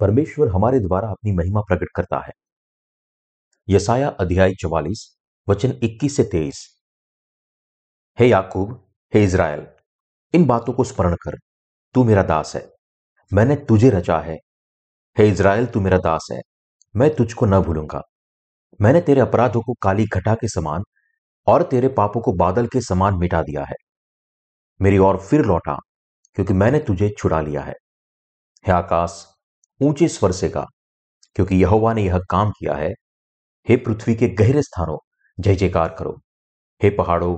परमेश्वर हमारे द्वारा अपनी महिमा प्रकट करता है। यशायाह अध्याय 44 वचन 21 से 23। हे याकूब, हे इस्राएल, इन बातों को स्मरण कर, तू मेरा दास है, मैंने तुझे रचा है। हे इस्राएल, तू मेरा दास है, मैं तुझको न भूलूंगा। मैंने तेरे अपराधों को काली घटा के समान और तेरे पापों को बादल के समान मिटा दिया है। मेरी ओर फिर लौटा, क्योंकि मैंने तुझे छुड़ा लिया है। हे आकाश, ऊंचे स्वर से गा, क्योंकि यहोवा ने यह काम किया है। हे पृथ्वी के गहरे स्थानों, जय जयकार करो। हे पहाड़ों,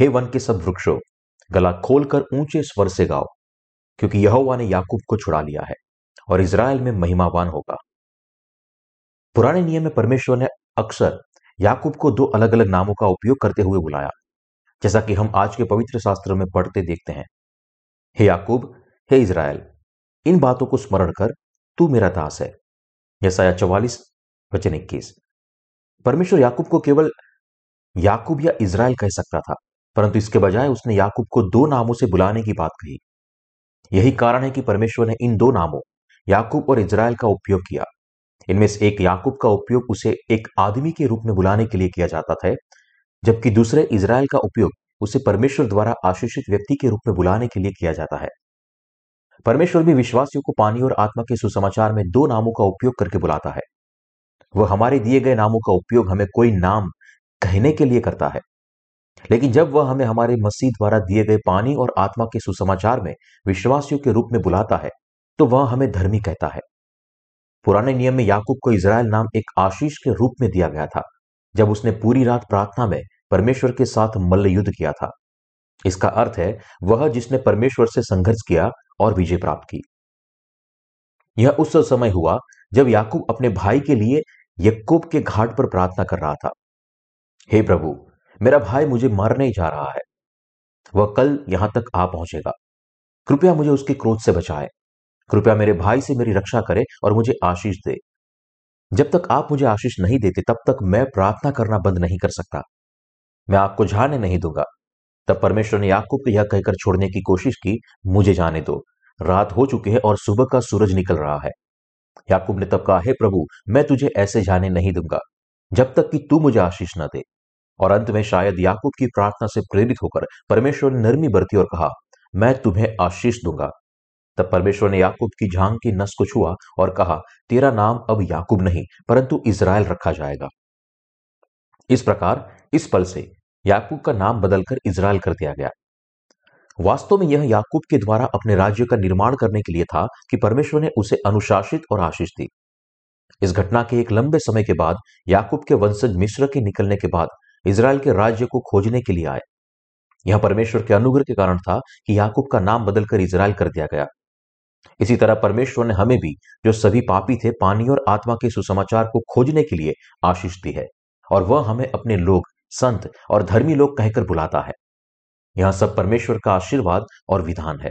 हे वन के सब वृक्षों, गला खोलकर ऊंचे स्वर से गाओ, क्योंकि यहोवा ने याकूब को छुड़ा लिया है और इजराइल में महिमावान होगा। पुराने नियम में परमेश्वर ने अक्सर याकूब को दो अलग अलग नामों का उपयोग करते हुए बुलाया, जैसा कि हम आज के पवित्र शास्त्र में पढ़ते देखते हैं। हे याकूब, हे इजराइल, इन बातों को स्मरण कर, तू मेरा दास है। यशायाह 44 वचन 21। परमेश्वर याकूब को केवल याकूब या इजराइल कह सकता था, परंतु इसके बजाय उसने याकूब को दो नामों से बुलाने की बात कही। यही कारण है कि परमेश्वर ने इन दो नामों याकूब और इजराइल का उपयोग किया। इनमें से एक याकूब का उपयोग उसे एक आदमी के रूप में बुलाने के लिए किया जाता था, जबकि दूसरे इजराइल का उपयोग उसे परमेश्वर द्वारा आशीषित व्यक्ति के रूप में बुलाने के लिए किया जाता है। परमेश्वर भी विश्वासियों को पानी और आत्मा के सुसमाचार में दो नामों का उपयोग करके बुलाता है। वह हमारे दिए गए नामों का उपयोग हमें कोई नाम कहने के लिए करता है, लेकिन जब वह हमें हमारे मसीह द्वारा दिए गए पानी और आत्मा के सुसमाचार में विश्वासियों के रूप में बुलाता है, तो वह हमें धर्मी कहता है। पुराने नियम में याकूब को इजराइल नाम एक आशीष के रूप में दिया गया था, जब उसने पूरी रात प्रार्थना में परमेश्वर के साथ मल्ल युद्ध किया था। इसका अर्थ है वह जिसने परमेश्वर से संघर्ष किया और विजय प्राप्त की। यह उस समय हुआ जब याकूब अपने भाई के लिए याकूब के घाट पर प्रार्थना कर रहा था। हे प्रभु, मेरा भाई मुझे मारने जा रहा है, वह कल यहां तक आ पहुंचेगा। कृपया मुझे उसके क्रोध से बचाए, कृपया मेरे भाई से मेरी रक्षा करे और मुझे आशीष दे। जब तक आप मुझे आशीष नहीं देते, तब तक मैं प्रार्थना करना बंद नहीं कर सकता। मैं आपको जाने नहीं दूंगा। तब परमेश्वर ने याकूब को यह कहकर छोड़ने की कोशिश की, मुझे जाने दो, रात हो चुकी है और सुबह का सूरज निकल रहा है। याकूब ने तब कहा, हे प्रभु, मैं तुझे ऐसे जाने नहीं दूंगा जब तक कि तू मुझे आशीष न दे। और अंत में शायद याकूब की प्रार्थना से प्रेरित होकर परमेश्वर ने नरमी बरती और कहा, मैं तुम्हें आशीष दूंगा। तब परमेश्वर ने याकूब की जांघ की नस को छुआ और कहा, तेरा नाम अब याकूब नहीं परंतु इजराइल रखा जाएगा। इस प्रकार इस पल से याकूब का नाम बदलकर इजराइल कर दिया गया। वास्तव में यह याकूब के द्वारा अपने राज्य का निर्माण करने के लिए था कि परमेश्वर ने उसे अनुशासित और आशीष दी। इस घटना के एक लंबे समय के बाद याकूब के वंशज मिस्र के निकलने के बाद इजराइल के राज्य को खोजने के लिए आए। यह परमेश्वर के अनुग्रह के कारण था कि याकूब का नाम बदलकर इजराइल कर दिया गया। इसी तरह परमेश्वर ने हमें भी, जो सभी पापी थे, पानी और आत्मा के सुसमाचार को खोजने के लिए आशीष दी है, और वह हमें अपने लोग, संत और धर्मी लोग कहकर बुलाता है। यह सब परमेश्वर का आशीर्वाद और विधान है।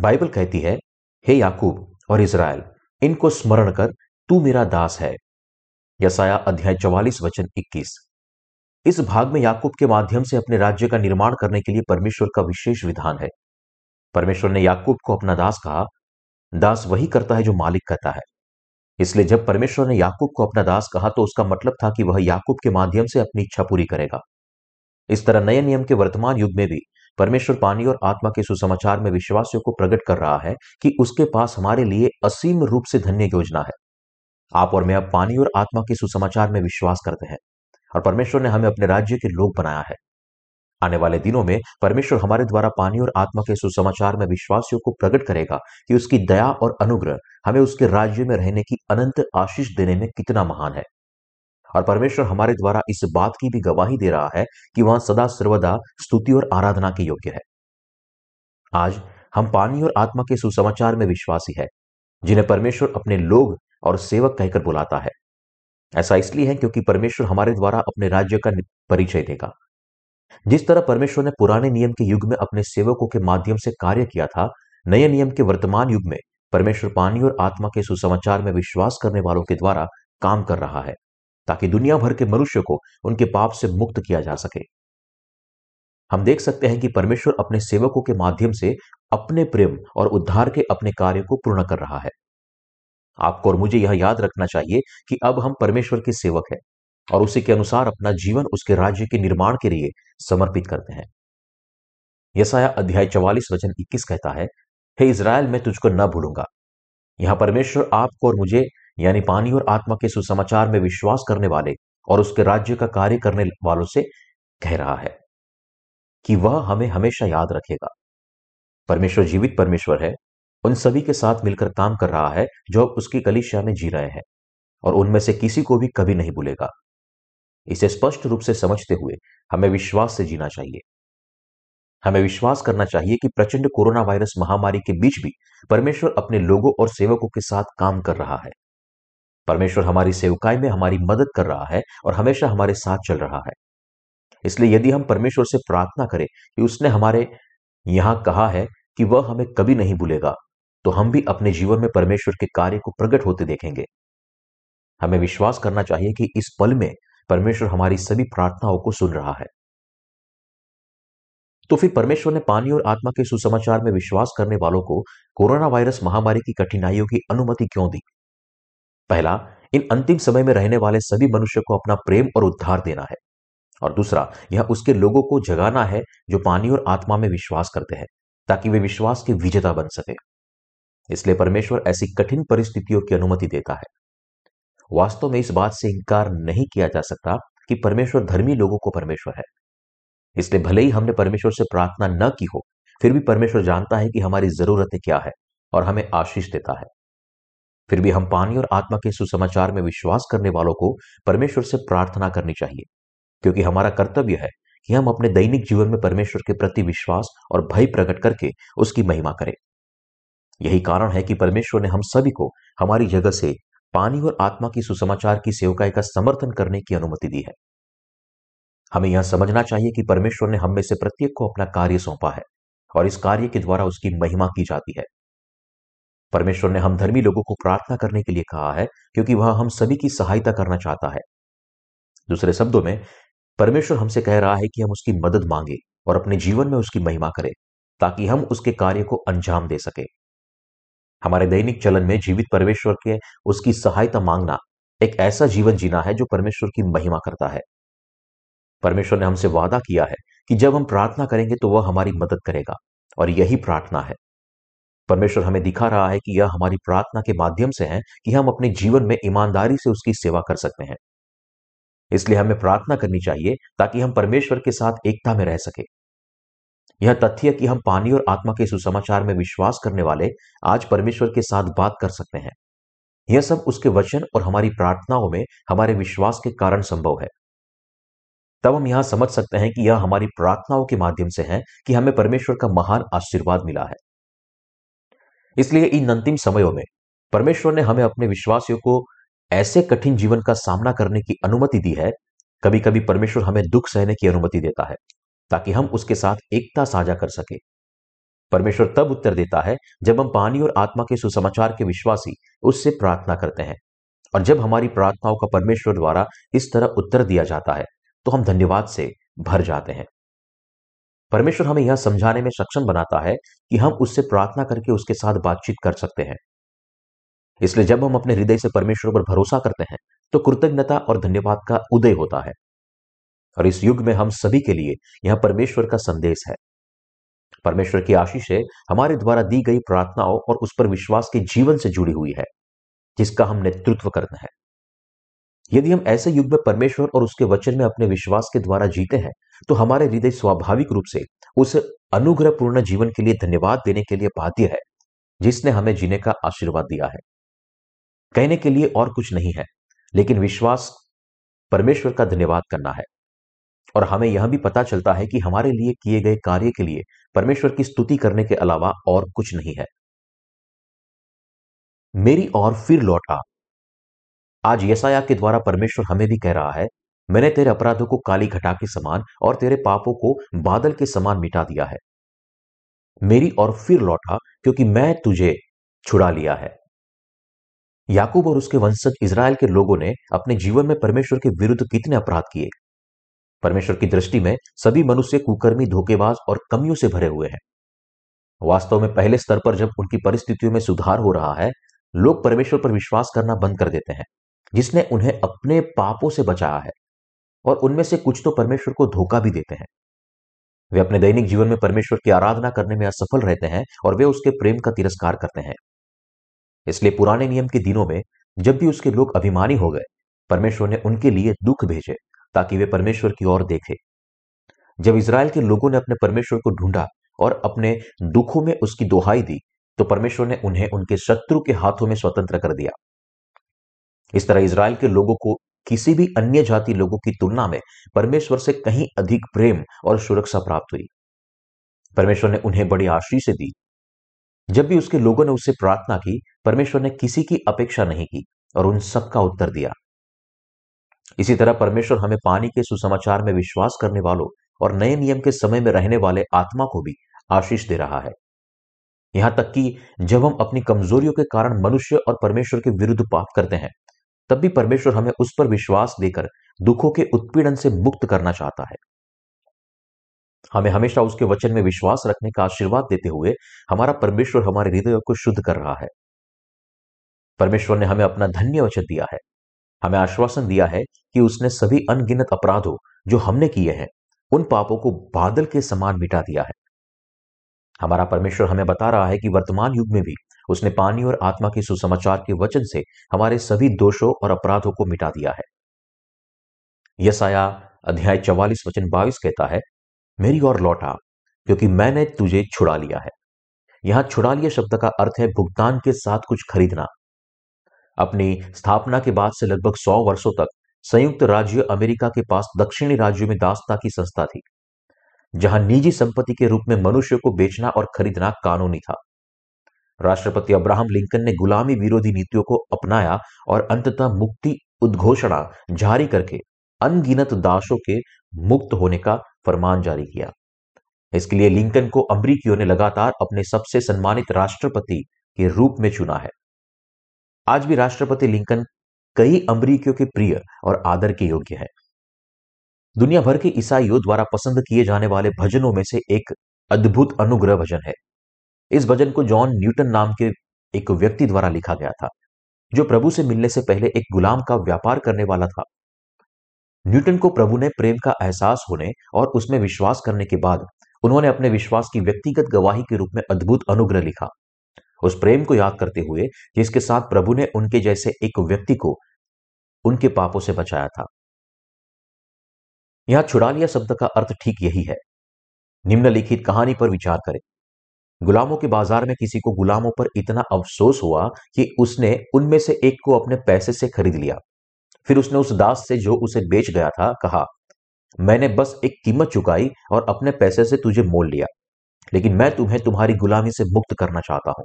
बाइबल कहती है, हे याकूब और इजराइल, इनको स्मरण कर, तू मेरा दास है। यशायाह अध्याय 44 वचन 21। इस भाग में याकूब के माध्यम से अपने राज्य का निर्माण करने के लिए परमेश्वर का विशेष विधान है। परमेश्वर ने याकूब को अपना दास कहा। दास वही करता है जो मालिक कहता है। इसलिए जब परमेश्वर ने याकूब को अपना दास कहा, तो उसका मतलब था कि वह याकूब के माध्यम से अपनी इच्छा पूरी करेगा। इस तरह नए नियम के वर्तमान युग में भी परमेश्वर पानी और आत्मा के सुसमाचार में विश्वासियों को प्रकट कर रहा है कि उसके पास हमारे लिए असीम रूप से धन्य योजना है। आप और मैं अब पानी और आत्मा के सुसमाचार में विश्वास करते हैं, और परमेश्वर ने हमें अपने राज्य के लोग बनाया है। आने वाले दिनों में परमेश्वर हमारे द्वारा पानी और आत्मा के सुसमाचार में विश्वासियों को प्रकट करेगा कि उसकी दया और अनुग्रह हमें उसके राज्य में रहने की अनंत आशीष देने में कितना महान है। और परमेश्वर हमारे द्वारा इस बात की भी गवाही दे रहा है कि वह सदा सर्वदा स्तुति और आराधना के योग्य है। आज हम पानी और आत्मा के सुसमाचार में विश्वासी है, जिन्हें परमेश्वर अपने लोग और सेवक कहकर बुलाता है। ऐसा इसलिए है क्योंकि परमेश्वर हमारे द्वारा अपने राज्य का परिचय देगा। जिस तरह परमेश्वर ने पुराने नियम के युग में अपने सेवकों के माध्यम से कार्य किया था, नए नियम के वर्तमान युग में परमेश्वर पानी और आत्मा के सुसमाचार में विश्वास करने वालों के द्वारा काम कर रहा है, ताकि दुनिया भर के मनुष्य को उनके पाप से मुक्त किया जा सके। हम देख सकते हैं कि परमेश्वर अपने सेवकों के माध्यम से अपने प्रेम और उद्धार के अपने कार्य को पूर्ण कर रहा है। आपको और मुझे यह याद रखना चाहिए कि अब हम परमेश्वर के सेवक हैं और उसी के अनुसार अपना जीवन उसके राज्य के निर्माण के लिए समर्पित करते हैं। यशायाह अध्याय 44 वचन 21 कहता है, हे इस्राएल, मैं तुझको न भूलूंगा। यहाँ परमेश्वर आपको और मुझे यानी पानी और आत्मा के सुसमाचार में विश्वास करने वाले और उसके राज्य का कार्य करने वालों से कह रहा है कि वह हमें हमेशा याद रखेगा। परमेश्वर जीवित परमेश्वर है, उन सभी के साथ मिलकर काम कर रहा है जो उसकी कलीसिया में जी रहे हैं और उनमें से किसी को भी कभी नहीं भूलेगा। इसे स्पष्ट रूप से समझते हुए हमें विश्वास से जीना चाहिए। हमें विश्वास करना चाहिए कि प्रचंड कोरोना वायरस महामारी के बीच भी परमेश्वर अपने लोगों और सेवकों के साथ काम कर रहा है। परमेश्वर हमारी सेवकाई में हमारी मदद कर रहा है और हमेशा हमारे साथ चल रहा है। इसलिए यदि हम परमेश्वर से प्रार्थना करें कि उसने हमारे यहां कहा है कि वह हमें कभी नहीं भूलेगा, तो हम भी अपने जीवन में परमेश्वर के कार्य को प्रकट होते देखेंगे। हमें विश्वास करना चाहिए कि इस पल में परमेश्वर हमारी सभी प्रार्थनाओं को सुन रहा है। तो फिर परमेश्वर ने पानी और आत्मा के सुसमाचार में विश्वास करने वालों को कोरोना वायरस महामारी की कठिनाइयों की अनुमति क्यों दी? पहला, इन अंतिम समय में रहने वाले सभी मनुष्य को अपना प्रेम और उद्धार देना है, और दूसरा, यह उसके लोगों को जगाना है जो पानी और आत्मा में विश्वास करते हैं, ताकि वे विश्वास के विजेता बन सके। इसलिए परमेश्वर ऐसी कठिन परिस्थितियों की अनुमति देता है। वास्तव में इस बात से इनकार नहीं किया जा सकता कि परमेश्वर धर्मी लोगों को परमेश्वर है। इसलिए भले ही हमने परमेश्वर से प्रार्थना न की हो, फिर भी परमेश्वर जानता है कि हमारी जरूरतें क्या है और हमें आशीष देता है। फिर भी हम पानी और आत्मा के सुसमाचार में विश्वास करने वालों को परमेश्वर से प्रार्थना करनी चाहिए, क्योंकि हमारा कर्तव्य है कि हम अपने दैनिक जीवन में परमेश्वर के प्रति विश्वास और भय प्रकट करके उसकी महिमा करें। यही कारण है कि परमेश्वर ने हम सभी को हमारी जगह से पानी और आत्मा की सुसमाचार की सेवकाई का समर्थन करने की अनुमति दी है। हमें यह समझना चाहिए कि परमेश्वर ने हम में से प्रत्येक को अपना कार्य सौंपा है और इस कार्य के द्वारा उसकी महिमा की जाती है। परमेश्वर ने हम धर्मी लोगों को प्रार्थना करने के लिए कहा है, क्योंकि वह हम सभी की सहायता करना चाहता है। दूसरे शब्दों में, परमेश्वर हमसे कह रहा है कि हम उसकी मदद मांगे और अपने जीवन में उसकी महिमा करें, ताकि हम उसके कार्य को अंजाम दे सके। हमारे दैनिक चलन में जीवित परमेश्वर के उसकी सहायता मांगना एक ऐसा जीवन जीना है जो परमेश्वर की महिमा करता है। परमेश्वर ने हमसे वादा किया है कि जब हम प्रार्थना करेंगे तो वह हमारी मदद करेगा, और यही प्रार्थना है। परमेश्वर हमें दिखा रहा है कि यह हमारी प्रार्थना के माध्यम से है कि हम अपने जीवन में ईमानदारी से उसकी सेवा कर सकते हैं। इसलिए हमें प्रार्थना करनी चाहिए ताकि हम परमेश्वर के साथ एकता में रह सके। यह तथ्य कि हम पानी और आत्मा के सुसमाचार में विश्वास करने वाले आज परमेश्वर के साथ बात कर सकते हैं, यह सब उसके वचन और हमारी प्रार्थनाओं में हमारे विश्वास के कारण संभव है। तब हम यह समझ सकते हैं कि यह हमारी प्रार्थनाओं के माध्यम से है कि हमें परमेश्वर का महान आशीर्वाद मिला है। इसलिए इन अंतिम समयों में परमेश्वर ने हमें अपने विश्वासियों को ऐसे कठिन जीवन का सामना करने की अनुमति दी है। कभी कभी परमेश्वर हमें दुख सहने की अनुमति देता है ताकि हम उसके साथ एकता साझा कर सके। परमेश्वर तब उत्तर देता है जब हम पानी और आत्मा के सुसमाचार के विश्वासी उससे प्रार्थना करते हैं, और जब हमारी प्रार्थनाओं का परमेश्वर द्वारा इस तरह उत्तर दिया जाता है तो हम धन्यवाद से भर जाते हैं। परमेश्वर हमें यह समझाने में सक्षम बनाता है कि हम उससे प्रार्थना करके उसके साथ बातचीत कर सकते हैं। इसलिए जब हम अपने हृदय से परमेश्वर पर भरोसा करते हैं तो कृतज्ञता और धन्यवाद का उदय होता है, और इस युग में हम सभी के लिए यह परमेश्वर का संदेश है। परमेश्वर की आशीषें हमारे द्वारा दी गई प्रार्थनाओं और उस पर विश्वास के जीवन से जुड़ी हुई है जिसका हम नेतृत्व करना है। यदि हम ऐसे युग में परमेश्वर और उसके वचन में अपने विश्वास के द्वारा जीते हैं तो हमारे हृदय स्वाभाविक रूप से उस अनुग्रहपूर्ण जीवन के लिए धन्यवाद देने के लिए बाध्य है जिसने हमें जीने का आशीर्वाद दिया है। कहने के लिए और कुछ नहीं है, लेकिन विश्वास परमेश्वर का धन्यवाद करना है। और हमें यह भी पता चलता है कि हमारे लिए किए गए कार्य के लिए परमेश्वर की स्तुति करने के अलावा और कुछ नहीं है। मेरी ओर फिर लौट आ। आज यशायाह के द्वारा परमेश्वर हमें भी कह रहा है, मैंने तेरे अपराधों को काली घटा के समान और तेरे पापों को बादल के समान मिटा दिया है। मेरी ओर फिर लौट आ, क्योंकि मैं तुझे छुड़ा लिया है। याकूब और उसके वंशज इस्राएल के लोगों ने अपने जीवन में परमेश्वर के विरुद्ध कितने अपराध किए। परमेश्वर की दृष्टि में सभी मनुष्य कुकर्मी, धोखेबाज और कमियों से भरे हुए हैं। वास्तव में पहले स्तर पर जब उनकी परिस्थितियों में सुधार हो रहा है, लोग परमेश्वर पर विश्वास करना बंद कर देते हैं जिसने उन्हें अपने पापों से बचाया है, और उनमें से कुछ तो परमेश्वर को धोखा भी देते हैं। वे अपने दैनिक जीवन में परमेश्वर की आराधना करने में असफल रहते हैं और वे उसके प्रेम का तिरस्कार करते हैं। इसलिए पुराने नियम के दिनों में जब भी उसके लोग अभिमानी हो गए, परमेश्वर ने उनके लिए दुख भेजे ताकि वे परमेश्वर की ओर देखें। जब इस्राएल के लोगों ने अपने परमेश्वर को ढूंढा और अपने दुखों में उसकी दुहाई दी, तो परमेश्वर ने उन्हें उनके शत्रु के हाथों में स्वतंत्र कर दिया। इस तरह इस्राएल के लोगों को किसी भी अन्य जाति लोगों की तुलना में परमेश्वर से कहीं अधिक प्रेम और सुरक्षा प्राप्त हुई। परमेश्वर ने उन्हें बड़ी आशीष दी। जब भी उसके लोगों ने उससे प्रार्थना की, परमेश्वर ने किसी की अपेक्षा नहीं की और उन सबका उत्तर दिया। इसी तरह परमेश्वर हमें पानी के सुसमाचार में विश्वास करने वालों और नए नियम के समय में रहने वाले आत्मा को भी आशीष दे रहा है। यहां तक कि जब हम अपनी कमजोरियों के कारण मनुष्य और परमेश्वर के विरुद्ध पाप करते हैं, तब भी परमेश्वर हमें उस पर विश्वास देकर दुखों के उत्पीड़न से मुक्त करना चाहता है। हमें हमेशा उसके वचन में विश्वास रखने का आशीर्वाद देते हुए हमारा परमेश्वर हमारे हृदय को शुद्ध कर रहा है। परमेश्वर ने हमें अपना धन्य वचन दिया है। हमें आश्वासन दिया है कि उसने सभी अनगिनत अपराधों जो हमने किए हैं, उन पापों को बादल के समान मिटा दिया है। हमारा परमेश्वर हमें बता रहा है कि वर्तमान युग में भी उसने पानी और आत्मा के सुसमाचार के वचन से हमारे सभी दोषों और अपराधों को मिटा दिया है। यशायाह अध्याय 44 वचन 22 कहता है, मेरी ओर लौट आ क्योंकि मैंने तुझे छुड़ा लिया है। यहां छुड़ा लिया शब्द का अर्थ है भुगतान के साथ कुछ खरीदना। अपनी स्थापना के बाद से लगभग 100 वर्षों तक संयुक्त राज्य अमेरिका के पास दक्षिणी राज्यों में दासता की संस्था थी, जहां निजी संपत्ति के रूप में मनुष्य को बेचना और खरीदना कानूनी था। राष्ट्रपति अब्राहम लिंकन ने गुलामी विरोधी नीतियों को अपनाया और अंततः मुक्ति उद्घोषणा जारी करके अनगिनत दासों के मुक्त होने का फरमान जारी किया। इसके लिए लिंकन को अमरीकियों ने लगातार अपने सबसे सम्मानित राष्ट्रपति के रूप में चुना है। आज भी राष्ट्रपति लिंकन कई अमरीकियों के प्रिय और आदर के योग्य है। दुनिया भर के ईसाइयों द्वारा पसंद किए जाने वाले भजनों में से एक अद्भुत अनुग्रह भजन है। इस भजन को जॉन न्यूटन नाम के एक व्यक्ति द्वारा लिखा गया था, जो प्रभु से मिलने से पहले एक गुलाम का व्यापार करने वाला था। न्यूटन को प्रभु ने प्रेम का एहसास होने और उसमें विश्वास करने के बाद उन्होंने अपने विश्वास की व्यक्तिगत गवाही के रूप में अद्भुत अनुग्रह लिखा, उस प्रेम को याद करते हुए जिसके साथ प्रभु ने उनके जैसे एक व्यक्ति को उनके पापों से बचाया था। यहां छुड़ा लिया शब्द का अर्थ ठीक यही है। निम्नलिखित कहानी पर विचार करें। गुलामों के बाजार में किसी को गुलामों पर इतना अफसोस हुआ कि उसने उनमें से एक को अपने पैसे से खरीद लिया। फिर उसने उस दास से जो उसे बेच गया था कहा, मैंने बस एक कीमत चुकाई और अपने पैसे से तुझे मोल लिया, लेकिन मैं तुम्हें तुम्हारी गुलामी से मुक्त करना चाहता हूं।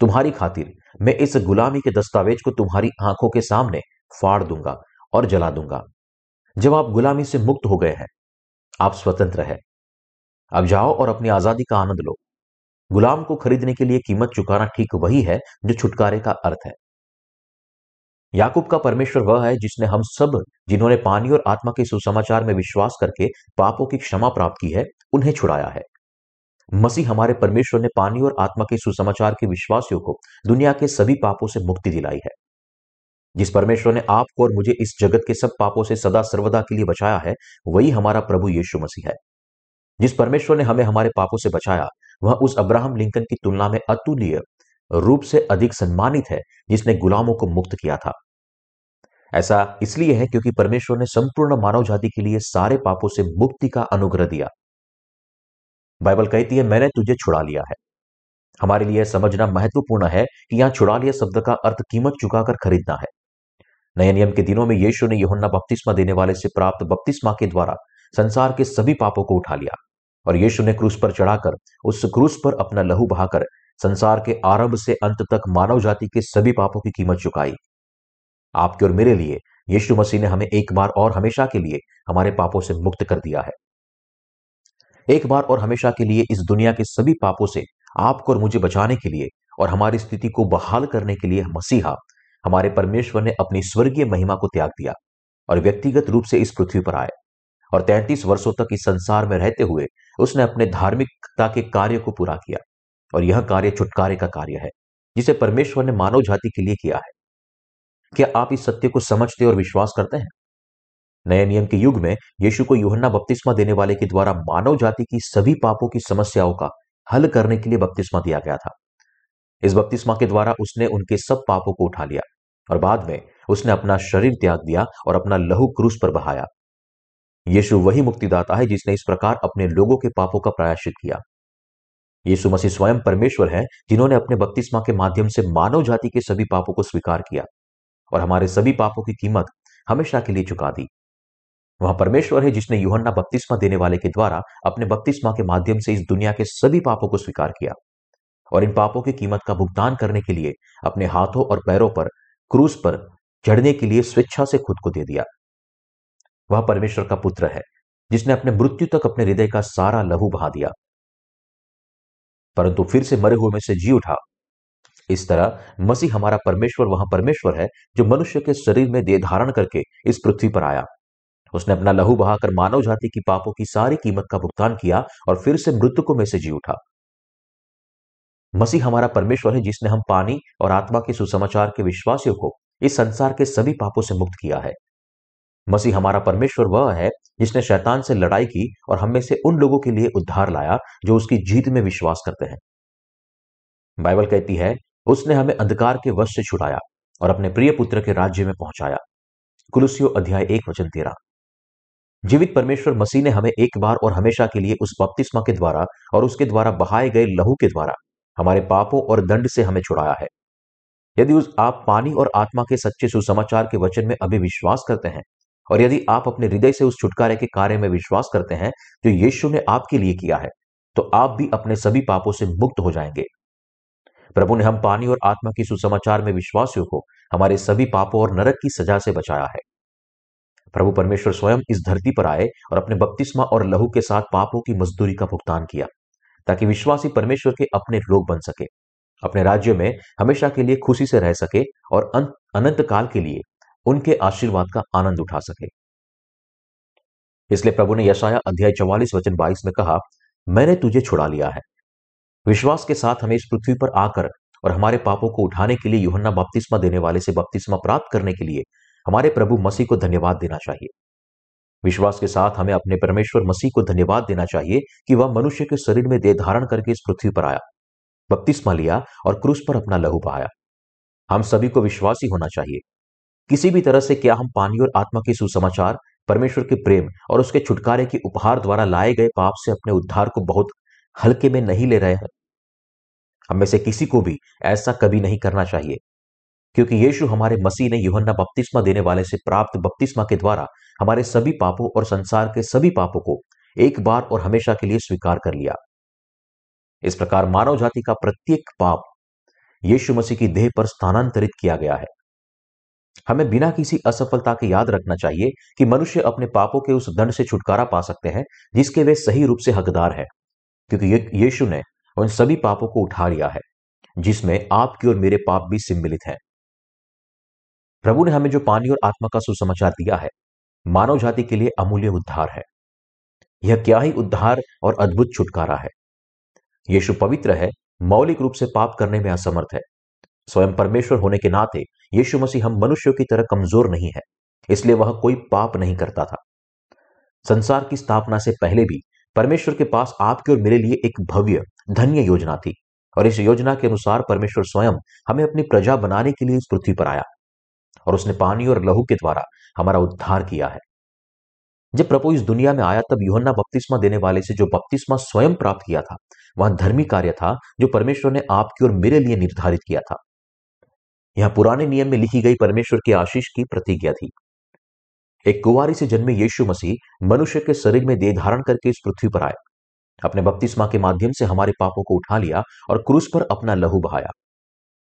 तुम्हारी खातिर मैं इस गुलामी के दस्तावेज को तुम्हारी आंखों के सामने फाड़ दूंगा और जला दूंगा। जब आप गुलामी से मुक्त हो गए हैं, आप स्वतंत्र हैं। अब जाओ और अपनी आजादी का आनंद लो। गुलाम को खरीदने के लिए कीमत चुकाना ठीक वही है जो छुटकारे का अर्थ है। याकूब का परमेश्वर वह है जिसने हम सब, जिन्होंने पानी और आत्मा के सुसमाचार में विश्वास करके पापों की क्षमा प्राप्त की है, उन्हें छुड़ाया है। मसीह हमारे परमेश्वर ने पानी और आत्मा के सुसमाचार के विश्वासियों को दुनिया के सभी पापों से मुक्ति दिलाई है। जिस परमेश्वर ने आपको और मुझे इस जगत के सब पापों से सदा सर्वदा के लिए बचाया है, वही हमारा प्रभु यीशु मसीह है। जिस परमेश्वर ने हमें हमारे पापों से बचाया, वह उस अब्राहम लिंकन की तुलना में अतुल्य रूप से अधिक सम्मानित है जिसने गुलामों को मुक्त किया था। ऐसा इसलिए है क्योंकि परमेश्वर ने संपूर्ण मानव जाति के लिए सारे पापों से मुक्ति का अनुग्रह दिया। बाइबल कहती है, मैंने तुझे छुड़ा लिया है। हमारे लिए समझना महत्वपूर्ण है कि यहाँ छुड़ा लिया शब्द का अर्थ कीमत चुकाकर खरीदना है। नए नियम के दिनों में यीशु ने यूहन्ना बपतिस्मा देने वाले से प्राप्त बपतिस्मा के द्वारा संसार के सभी पापों को उठा लिया, और यीशु ने क्रूस पर चढ़ाकर, उस क्रूस पर अपना लहू बहाकर संसार के आरंभ से अंत तक मानव जाति के सभी पापों की कीमत चुकाई। आपके और मेरे लिए यीशु मसीह ने हमें एक बार और हमेशा के लिए हमारे पापों से मुक्त कर दिया है। एक बार और हमेशा के लिए इस दुनिया के सभी पापों से आपको और मुझे बचाने के लिए और हमारी स्थिति को बहाल करने के लिए मसीहा हमारे परमेश्वर ने अपनी स्वर्गीय महिमा को त्याग दिया और व्यक्तिगत रूप से इस पृथ्वी पर आए, और 33 वर्षों तक इस संसार में रहते हुए उसने अपने धार्मिकता के कार्य को पूरा किया। और यह कार्य छुटकारे का कार्य है जिसे परमेश्वर ने मानव जाति के लिए किया है। क्या आप इस सत्य को समझते और विश्वास करते हैं? नए नियम के युग में यीशु को यूहन्ना बपतिस्मा देने वाले के द्वारा मानव जाति की सभी पापों की समस्याओं का हल करने के लिए बपतिस्मा दिया गया था। इस बपतिस्मा के द्वारा उसने उनके सब पापों को उठा लिया और बाद में उसने अपना शरीर त्याग दिया और अपना लहू क्रूस पर बहाया। यीशु वही मुक्तिदाता है जिसने इस प्रकार अपने लोगों के पापों का प्रायश्चित किया। यीशु मसीह स्वयं परमेश्वर है जिन्होंने अपने बपतिस्मा के माध्यम से मानव जाति के सभी पापों को स्वीकार किया और हमारे सभी पापों की कीमत हमेशा के लिए चुका दी। वह परमेश्वर है जिसने यूहन्ना बपतिस्मा देने वाले के द्वारा अपने बपतिस्मा के माध्यम से इस दुनिया के सभी पापों को स्वीकार किया और इन पापों की कीमत का भुगतान करने के लिए अपने हाथों और पैरों पर क्रूस पर चढ़ने के लिए स्वेच्छा से खुद को दे दिया। वह परमेश्वर का पुत्र है जिसने अपने मृत्यु तक अपने हृदय का सारा लहू बहा दिया परंतु फिर से मरे हुए में से जी उठा। इस तरह मसीह हमारा परमेश्वर वह परमेश्वर है जो मनुष्य के शरीर में देह धारण करके इस पृथ्वी पर आया। उसने अपना लहू बहाकर मानव जाति की पापों की सारी कीमत का भुगतान किया और फिर से मृतकों में से जी उठा। मसीह हमारा परमेश्वर है जिसने हम पानी और आत्मा के सुसमाचार के विश्वासियों को इस संसार के सभी पापों से मुक्त किया है। मसीह हमारा परमेश्वर वह है जिसने शैतान से लड़ाई की और हम में से उन लोगों के लिए उद्धार लाया जो उसकी जीत में विश्वास करते हैं। बाइबल कहती है उसने हमें अंधकार के वश से छुड़ाया और अपने प्रिय पुत्र के राज्य में पहुंचाया। कुलुस्सियों अध्याय 1:13। जीवित परमेश्वर मसीह ने हमें एक बार और हमेशा के लिए उस बपतिस्मा के द्वारा और उसके द्वारा बहाए गए लहू के द्वारा हमारे पापों और दंड से हमें छुड़ाया है। यदि आप पानी और आत्मा के सच्चे सुसमाचार के वचन में अभी विश्वास करते हैं और यदि आप अपने हृदय से उस छुटकारे के कार्य में विश्वास करते हैं जो यीशु ने आपके लिए किया है तो आप भी अपने सभी पापों से मुक्त हो जाएंगे। प्रभु ने हम पानी और आत्मा के सुसमाचार में विश्वासियों को हमारे सभी पापों और नरक की सजा से बचाया है। प्रभु परमेश्वर स्वयं इस धरती पर आए और अपने बपतिस्मा और लहू के साथ पापों की मजदूरी का भुगतान किया ताकि विश्वासी परमेश्वर के अपने लोग बन सके, अपने राज्य में हमेशा के लिए खुशी से रह सके और अनंत काल के लिए उनके आशीर्वाद का आनंद उठा सके। इसलिए प्रभु ने यशायाह अध्याय 44:22 में कहा, मैंने तुझे छुड़ा लिया है। विश्वास के साथ हमें इस पृथ्वी पर आकर और हमारे पापों को उठाने के लिए यूहन्ना बपतिस्मा देने वाले से बपतिस्मा प्राप्त करने के लिए हमारे प्रभु मसीह को धन्यवाद देना चाहिए। विश्वास के साथ हमें अपने परमेश्वर मसीह को धन्यवाद देना चाहिए कि वह मनुष्य के शरीर में देह धारण करके इस पृथ्वी पर आया, बपतिस्मा लिया और क्रूस पर अपना लहू बहाया। हम सभी को विश्वासी होना चाहिए। किसी भी तरह से क्या हम पानी और आत्मा के सुसमाचार, परमेश्वर के प्रेम और उसके छुटकारे के उपहार द्वारा लाए गए पाप से अपने उद्धार को बहुत हल्के में नहीं ले रहे हैं? हम में से किसी को भी ऐसा कभी नहीं करना चाहिए क्योंकि यीशु हमारे मसीह ने यूहन्ना बपतिस्मा देने वाले से प्राप्त बपतिस्मा के द्वारा हमारे सभी पापों और संसार के सभी पापों को एक बार और हमेशा के लिए स्वीकार कर लिया। इस प्रकार मानव जाति का प्रत्येक पाप यीशु मसीह की देह पर स्थानांतरित किया गया है। हमें बिना किसी असफलता के याद रखना चाहिए कि मनुष्य अपने पापों के उस दंड से छुटकारा पा सकते हैं जिसके वे सही रूप से हकदार हैं क्योंकि यीशु ने उन सभी पापों को उठा लिया है जिसमें आपके और मेरे पाप भी सम्मिलित हैं। प्रभु ने हमें जो पानी और आत्मा का सुसमाचार दिया है मानव जाति के लिए अमूल्य उद्धार है। यह क्या ही उद्धार और अद्भुत छुटकारा है। यीशु पवित्र है, मौलिक रूप से पाप करने में असमर्थ है। स्वयं परमेश्वर होने के नाते यीशु मसीह हम मनुष्यों की तरह कमजोर नहीं है, इसलिए वह कोई पाप नहीं करता था। संसार की स्थापना से पहले भी परमेश्वर के पास आपके और मेरे लिए एक भव्य धन्य योजना थी और इस योजना के अनुसार परमेश्वर स्वयं हमें अपनी प्रजा बनाने के लिए इस पृथ्वी पर आया और उसने पानी और लहू के द्वारा हमारा उद्धार किया है। जब प्रभु इस दुनिया में आया तब यूहन्ना बपतिस्मा देने वाले से जो बपतिस्मा स्वयं प्राप्त किया था वह धर्मी कार्य था जो परमेश्वर ने आपके और मेरे लिए निर्धारित किया था। यह पुराने नियम में लिखी गई परमेश्वर की आशीष की प्रतिज्ञा थी। एक कुंवारी से जन्मे यीशु मसीह मनुष्य के शरीर में देह धारण करके इस पृथ्वी पर आए, अपने बपतिस्मा के माध्यम से हमारे पापों को उठा लिया और क्रूस पर अपना लहू बहाया।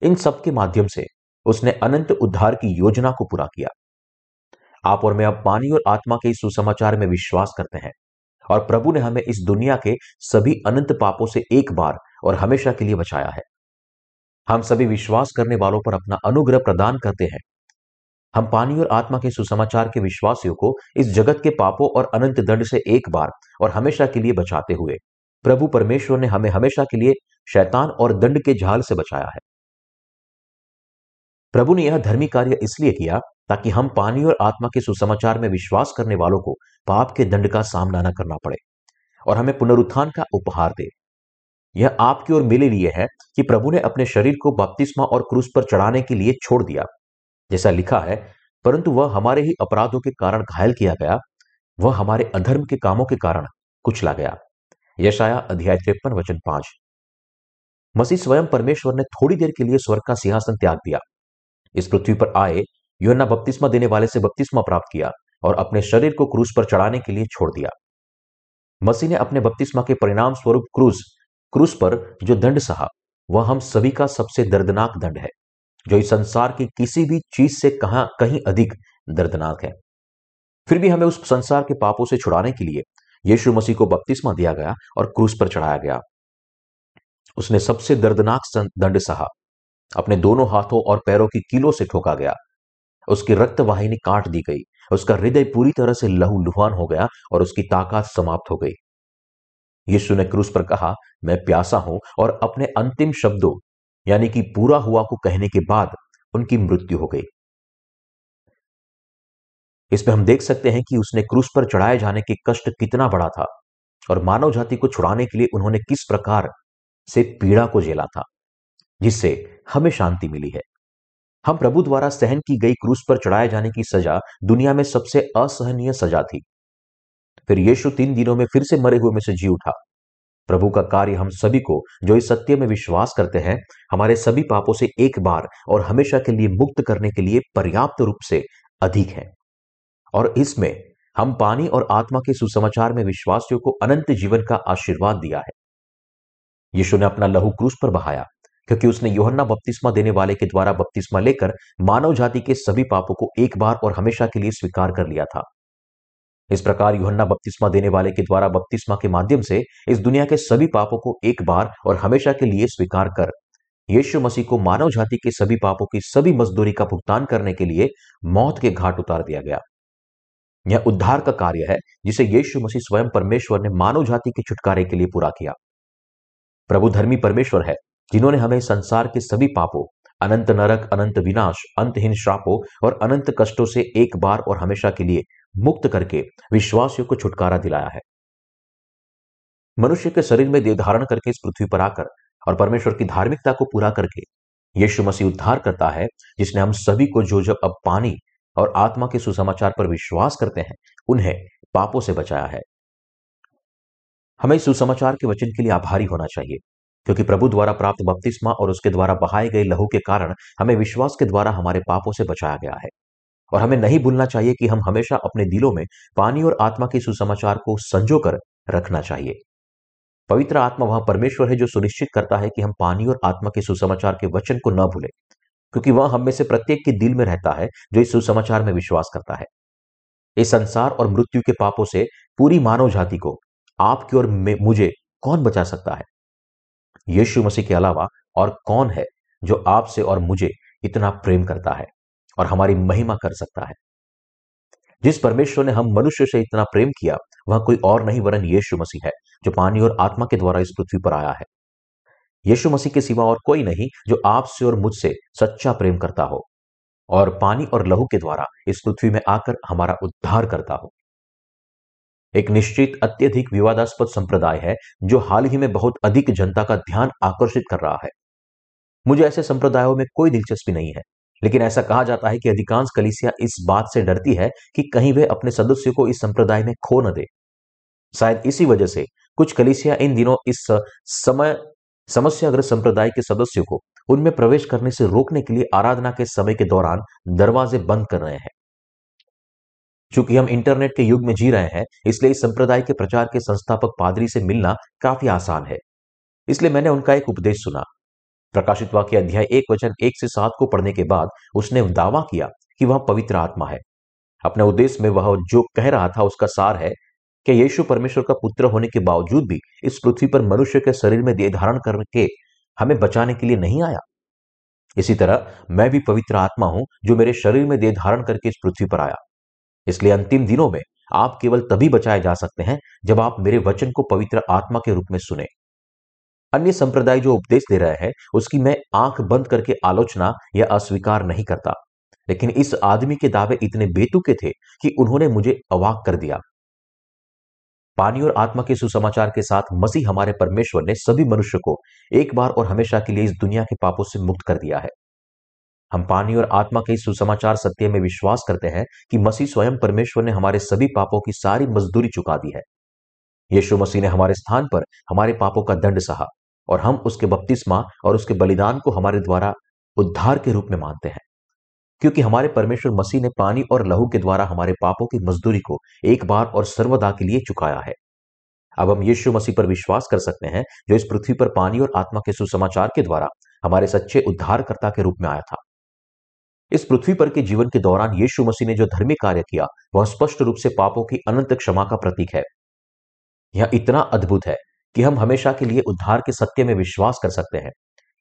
इन सब के माध्यम से उसने अनंत उद्धार की योजना को पूरा किया। आप और मैं अब पानी और आत्मा के इस सुसमाचार में विश्वास करते हैं और प्रभु ने हमें इस दुनिया के सभी अनंत पापों से एक बार और हमेशा के लिए बचाया है। हम सभी विश्वास करने वालों पर अपना अनुग्रह प्रदान करते हैं। हम पानी और आत्मा के सुसमाचार के विश्वासियों को इस जगत के पापों और अनंत दंड से एक बार और हमेशा के लिए बचाते हुए प्रभु परमेश्वर ने हमें हमेशा के लिए शैतान और दंड के झाल से बचाया है। प्रभु ने यह धर्मी कार्य इसलिए किया ताकि हम पानी और आत्मा के सुसमाचार में विश्वास करने वालों को पाप के दंड का सामना न करना पड़े और हमें पुनरुत्थान का उपहार दे। यह आपकी ओर मेरे लिए है कि प्रभु ने अपने शरीर को बपतिस्मा और क्रूस पर चढ़ाने के लिए छोड़ दिया। जैसा लिखा है, परंतु वह हमारे ही अपराधों के कारण घायल किया गया, वह हमारे अधर्म के कामों के कारण कुचला गया। यशायाह अध्याय 53 वचन 5। मसीह स्वयं परमेश्वर ने थोड़ी देर के लिए स्वर्ग का सिंहासन त्याग दिया, इस पृथ्वी पर आए, यूहन्ना बपतिस्मा देने वाले से बपतिस्मा प्राप्त किया और अपने शरीर को क्रूस पर चढ़ाने के लिए छोड़ दिया। मसीह ने अपने बपतिस्मा के परिणाम स्वरूप क्रूस पर जो दंड सहा, वह हम सभी का सबसे दर्दनाक दंड है, जो इस संसार की किसी भी चीज से कहीं अधिक दर्दनाक है। फिर भी हमें उस संसार के पापों से छुड़ाने के लिए यीशु मसीह को बपतिस्मा दिया गया और क्रूस पर चढ़ाया गया। उसने सबसे दर्दनाक दंड सहा, अपने दोनों हाथों और पैरों की कीलों से ठोका गया, उसकी रक्तवाहिनी काट दी गई, उसका हृदय पूरी तरह से लहूलुहान हो गया और उसकी ताकत समाप्त हो गई। यीशु ने क्रूस पर कहा, मैं प्यासा हूं, और अपने अंतिम शब्दों यानी कि पूरा हुआ को कहने के बाद उनकी मृत्यु हो गई। इसमें हम देख सकते हैं कि उसने क्रूस पर चढ़ाए जाने के कष्ट कितना बड़ा था और मानव जाति को छुड़ाने के लिए उन्होंने किस प्रकार से पीड़ा को झेला था, जिससे हमें शांति मिली है। हम प्रभु द्वारा सहन की गई क्रूस पर चढ़ाए जाने की सजा दुनिया में सबसे असहनीय सजा थी। फिर यीशु 3 दिनों में फिर से मरे हुए में से जी उठा। प्रभु का कार्य हम सभी को जो इस सत्य में विश्वास करते हैं, हमारे सभी पापों से एक बार और हमेशा के लिए मुक्त करने के लिए पर्याप्त रूप से अधिक है, और इसमें हम पानी और आत्मा के सुसमाचार में विश्वासियों को अनंत जीवन का आशीर्वाद दिया है। यीशु ने अपना लहू क्रूस पर बहाया क्योंकि उसने यूहन्ना बपतिस्मा देने वाले के द्वारा बपतिस्मा लेकर मानव जाति के सभी पापों को एक बार और हमेशा के लिए स्वीकार कर लिया था। इस प्रकार यूहन्ना बपतिस्मा देने वाले के द्वारा बपतिस्मा के माध्यम से इस दुनिया के सभी पापों को एक बार और हमेशा के लिए स्वीकार कर यीशु मसीह को मानव जाति के सभी पापों की सभी मजदूरी का भुगतान करने के लिए मौत के घाट उतार दिया गया। यह उद्धार का कार्य है जिसे यीशु मसीह स्वयं परमेश्वर ने मानव जाति के छुटकारे के लिए पूरा किया। प्रभु धर्मी परमेश्वर है जिन्होंने हमें संसार के सभी पापों, अनंत नरक, अनंत विनाश, अंतहीन श्रापों और अनंत कष्टों से एक बार और हमेशा के लिए मुक्त करके विश्वासियों को छुटकारा दिलाया है। मनुष्य के शरीर में देह धारण करके इस पृथ्वी पर आकर और परमेश्वर की धार्मिकता को पूरा करके यीशु मसीह उद्धार करता है, जिसने हम सभी को जो जब अब पानी और आत्मा के सुसमाचार पर विश्वास करते हैं उन्हें पापों से बचाया है। हमें सुसमाचार के वचन के लिए आभारी होना चाहिए क्योंकि प्रभु द्वारा प्राप्त बपतिस्मा और उसके द्वारा बहाए गए लहू के कारण हमें विश्वास के द्वारा हमारे पापों से बचाया गया है। और हमें नहीं भूलना चाहिए कि हम हमेशा अपने दिलों में पानी और आत्मा के सुसमाचार को संजोकर रखना चाहिए। पवित्र आत्मा वह परमेश्वर है जो सुनिश्चित करता है कि हम पानी और आत्मा के सुसमाचार के वचन को न भूलें, क्योंकि वह हम में से प्रत्येक के दिल में रहता है जो इस सुसमाचार में विश्वास करता है। इस संसार और मृत्यु के पापों से पूरी मानव जाति को आपकी और मुझे कौन बचा सकता है? यीशु मसीह के अलावा और कौन है जो आपसे और मुझे इतना प्रेम करता है और हमारी महिमा कर सकता है? जिस परमेश्वर ने हम मनुष्य से इतना प्रेम किया वह कोई और नहीं वरन यीशु मसीह है जो पानी और आत्मा के द्वारा इस पृथ्वी पर आया है। यीशु मसीह के सिवा और कोई नहीं जो आपसे और मुझसे सच्चा प्रेम करता हो और पानी और लहू के द्वारा इस पृथ्वी में आकर हमारा उद्धार करता हो। एक निश्चित अत्यधिक विवादास्पद संप्रदाय है जो हाल ही में बहुत अधिक जनता का ध्यान आकर्षित कर रहा है। मुझे ऐसे संप्रदायों में कोई दिलचस्पी नहीं है, लेकिन ऐसा कहा जाता है कि अधिकांश कलीसिया इस बात से डरती है कि कहीं वे अपने सदस्यों को इस संप्रदाय में खो न दे। शायद इसी वजह से कुछ कलीसिया इन दिनों इस समस्याग्रस्त संप्रदाय के सदस्यों को उनमें प्रवेश करने से रोकने के लिए आराधना के समय के दौरान दरवाजे बंद कर रहे हैं। चूंकि हम इंटरनेट के युग में जी रहे हैं, इसलिए इस संप्रदाय के प्रचार के संस्थापक पादरी से मिलना काफी आसान है। इसलिए मैंने उनका एक उपदेश सुना। प्रकाशित वाक्य अध्याय 1 वचन 1 से 7 को पढ़ने के बाद उसने दावा किया कि वह पवित्र आत्मा है। अपने उद्देश्य में वह जो कह रहा था उसका सार है कि यीशु परमेश्वर का पुत्र होने के बावजूद भी इस पृथ्वी पर मनुष्य के शरीर में देह धारण करके हमें बचाने के लिए नहीं आया। इसी तरह मैं भी पवित्र आत्मा हूं जो मेरे शरीर में देह धारण करके इस पृथ्वी पर आया। इसलिए अंतिम दिनों में आप केवल तभी बचाए जा सकते हैं जब आप मेरे वचन को पवित्र आत्मा के रूप में सुने। अन्य संप्रदाय जो उपदेश दे रहे हैं उसकी मैं आंख बंद करके आलोचना या अस्वीकार नहीं करता, लेकिन इस आदमी के दावे इतने बेतुके थे कि उन्होंने मुझे अवाक कर दिया। पानी और आत्मा के सुसमाचार के साथ मसीह हमारे परमेश्वर ने सभी मनुष्य को एक बार और हमेशा के लिए इस दुनिया के पापों से मुक्त कर दिया है। हम पानी और आत्मा के इस सुसमाचार सत्य में विश्वास करते हैं कि मसीह स्वयं परमेश्वर ने हमारे सभी पापों की सारी मजदूरी चुका दी है। यीशु मसीह ने हमारे स्थान पर हमारे पापों का दंड सहा और हम उसके बपतिस्मा और उसके बलिदान को हमारे द्वारा उद्धार के रूप में मानते हैं, क्योंकि हमारे परमेश्वर मसीह ने पानी और लहू के द्वारा हमारे पापों की मजदूरी को एक बार और सर्वदा के लिए चुकाया है। अब हम यीशु मसीह पर विश्वास कर सकते हैं जो इस पृथ्वी पर पानी और आत्मा के सुसमाचार के द्वारा हमारे सच्चे उद्धारकर्ता के रूप में आया था। इस पृथ्वी पर के जीवन के दौरान यीशु मसीह ने जो धर्मी कार्य किया वह स्पष्ट रूप से पापों की अनंत क्षमा का प्रतीक है। यह इतना अद्भुत है कि हम हमेशा के लिए उद्धार के सत्य में विश्वास कर सकते हैं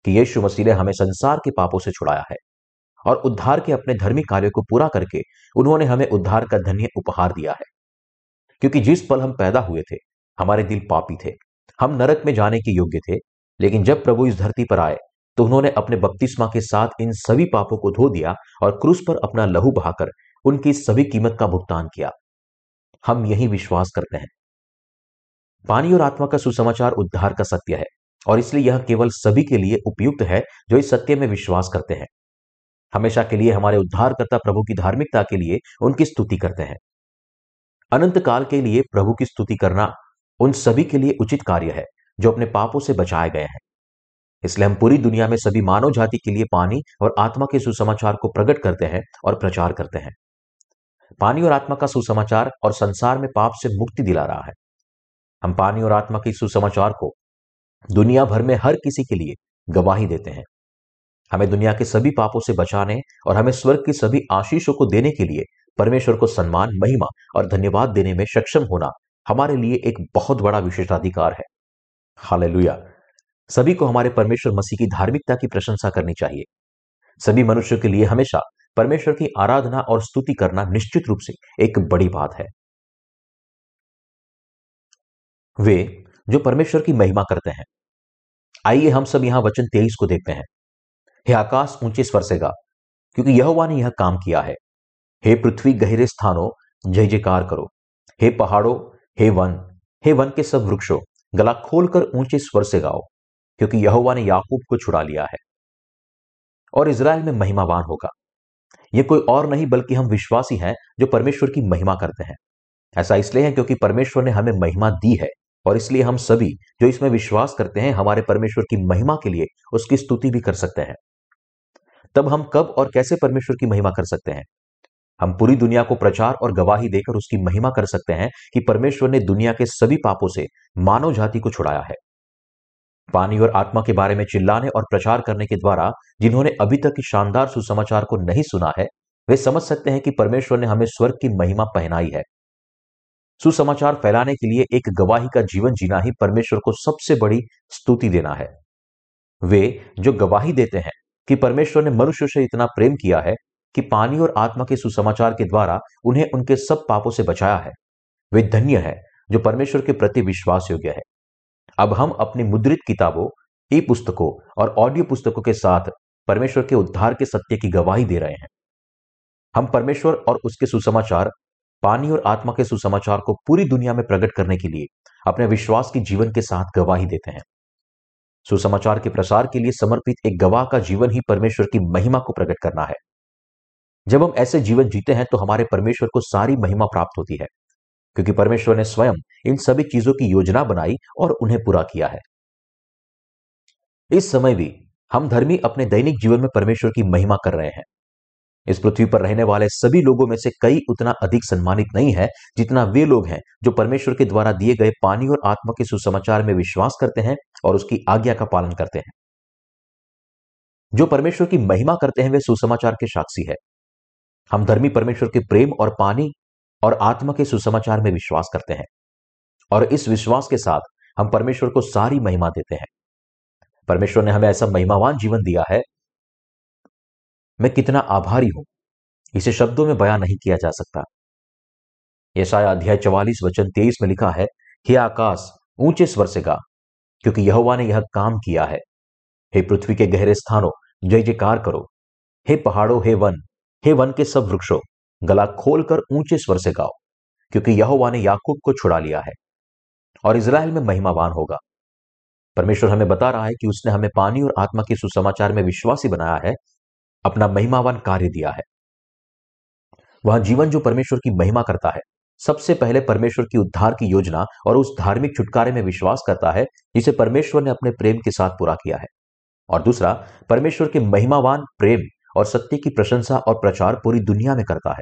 कि यीशु मसीह ने हमें संसार के पापों से छुड़ाया है और उद्धार के अपने धर्मी कार्य को पूरा करके उन्होंने हमें उद्धार का धन्य उपहार दिया है। क्योंकि जिस पल हम पैदा हुए थे हमारे दिल पापी थे, हम नरक में जाने के योग्य थे, लेकिन जब प्रभु इस धरती पर आए तो उन्होंने अपने बपतिस्मा के साथ इन सभी पापों को धो दिया और क्रूस पर अपना लहू बहाकर उनकी सभी कीमत का भुगतान किया। हम यही विश्वास करते हैं। पानी और आत्मा का सुसमाचार उद्धार का सत्य है और इसलिए यह केवल सभी के लिए उपयुक्त है जो इस सत्य में विश्वास करते हैं। हमेशा के लिए हमारे उद्धारकर्ता प्रभु की धार्मिकता के लिए उनकी स्तुति करते हैं। अनंत काल के लिए प्रभु की स्तुति करना उन सभी के लिए उचित कार्य है जो अपने पापों से बचाए गए हैं। इसलिए हम पूरी दुनिया में सभी मानव जाति के लिए पानी और आत्मा के सुसमाचार को प्रकट करते हैं और प्रचार करते हैं। पानी और आत्मा का सुसमाचार और संसार में पाप से मुक्ति दिला रहा है। हम पानी और आत्मा के सुसमाचार को दुनिया भर में हर किसी के लिए गवाही देते हैं। हमें दुनिया के सभी पापों से बचाने और हमें स्वर्ग की सभी आशीषों को देने के लिए परमेश्वर को सम्मान, महिमा और धन्यवाद देने में सक्षम होना हमारे लिए एक बहुत बड़ा विशेषाधिकार है। हालेलुया। सभी को हमारे परमेश्वर मसीह की धार्मिकता की प्रशंसा करनी चाहिए। सभी मनुष्यों के लिए हमेशा परमेश्वर की आराधना और स्तुति करना निश्चित रूप से एक बड़ी बात है। वे जो परमेश्वर की महिमा करते हैं। आइए हम सब यहां वचन 23 को देखते हैं। हे आकाश ऊंचे स्वर से गा, क्योंकि यहोवा ने यह काम किया है। हे पृथ्वी गहरे स्थानों जय जयकार करो। हे पहाड़ों, हे वन के सब वृक्षों, गला खोलकर ऊंचे स्वर से गाओ, क्योंकि यहोवा ने याकूब को छुड़ा लिया है और इस्राएल में महिमावान होगा। यह कोई और नहीं बल्कि हम विश्वासी हैं जो परमेश्वर की महिमा करते हैं। ऐसा इसलिए है क्योंकि परमेश्वर ने हमें महिमा दी है और इसलिए हम सभी जो इसमें विश्वास करते हैं हमारे परमेश्वर की महिमा के लिए उसकी स्तुति भी कर सकते हैं। तब हम कब और कैसे परमेश्वर की महिमा कर सकते हैं? हम पूरी दुनिया को प्रचार और गवाही देकर उसकी महिमा कर सकते हैं कि परमेश्वर ने दुनिया के सभी पापों से मानव जाति को छुड़ाया है। पानी और आत्मा के बारे में चिल्लाने और प्रचार करने के द्वारा जिन्होंने अभी तक इस शानदार सुसमाचार को नहीं सुना है वे समझ सकते हैं कि परमेश्वर ने हमें स्वर्ग की महिमा पहनाई है। सुसमाचार फैलाने के लिए एक गवाही का जीवन जीना ही परमेश्वर को सबसे बड़ी स्तुति देना है। वे जो गवाही देते हैं कि परमेश्वर ने मनुष्य से इतना प्रेम किया है कि पानी और आत्मा के सुसमाचार के द्वारा उन्हें उनके सब पापों से बचाया है, वे धन्य है जो परमेश्वर के प्रति विश्वास योग्य है। अब हम अपनी मुद्रित किताबों, ई पुस्तकों और ऑडियो पुस्तकों के साथ परमेश्वर के उद्धार के सत्य की गवाही दे रहे हैं। हम परमेश्वर और उसके सुसमाचार, पानी और आत्मा के सुसमाचार को पूरी दुनिया में प्रकट करने के लिए अपने विश्वास की जीवन के साथ गवाही देते हैं। सुसमाचार के प्रसार के लिए समर्पित एक गवाह का जीवन ही परमेश्वर की महिमा को प्रकट करना है। जब हम ऐसे जीवन जीते हैं तो हमारे परमेश्वर को सारी महिमा प्राप्त होती है, क्योंकि परमेश्वर ने स्वयं इन सभी चीजों की योजना बनाई और उन्हें पूरा किया है। इस समय भी हम धर्मी अपने दैनिक जीवन में परमेश्वर की महिमा कर रहे हैं। इस पृथ्वी पर रहने वाले सभी लोगों में से कई उतना अधिक सम्मानित नहीं है जितना वे लोग हैं जो परमेश्वर के द्वारा दिए गए पानी और आत्मा के सुसमाचार में विश्वास करते हैं और उसकी आज्ञा का पालन करते हैं। जो परमेश्वर की महिमा करते हैं वे सुसमाचार के साक्षी है। हम धर्मी परमेश्वर के प्रेम और पानी और आत्मा के सुसमाचार में विश्वास करते हैं और इस विश्वास के साथ हम परमेश्वर को सारी महिमा देते हैं। परमेश्वर ने हमें ऐसा महिमावान जीवन दिया है। मैं कितना आभारी हूं, इसे शब्दों में बयां नहीं किया जा सकता। यशायाह अध्याय 44 वचन 23 में लिखा है, हे आकाश ऊंचे स्वर से गा क्योंकि यहोवा ने यह काम किया है। हे पृथ्वी के गहरे स्थानों जय जयकार करो। हे पहाड़ों, हे वन के सब वृक्षों, गला खोलकर ऊंचे स्वर से गाओ क्योंकि यहोवा ने याकूब को छुड़ा लिया है और इस्राएल में महिमावान होगा। परमेश्वर हमें बता रहा है कि उसने हमें पानी और आत्मा के सुसमाचार में विश्वासी बनाया है, अपना महिमावान कार्य दिया है। वह जीवन जो परमेश्वर की महिमा करता है, सबसे पहले परमेश्वर की उद्धार की योजना और उस धार्मिक छुटकारे में विश्वास करता है जिसे परमेश्वर ने अपने प्रेम के साथ पूरा किया है। और दूसरा, परमेश्वर के महिमावान प्रेम और सत्य की प्रशंसा और प्रचार पूरी दुनिया में करता है।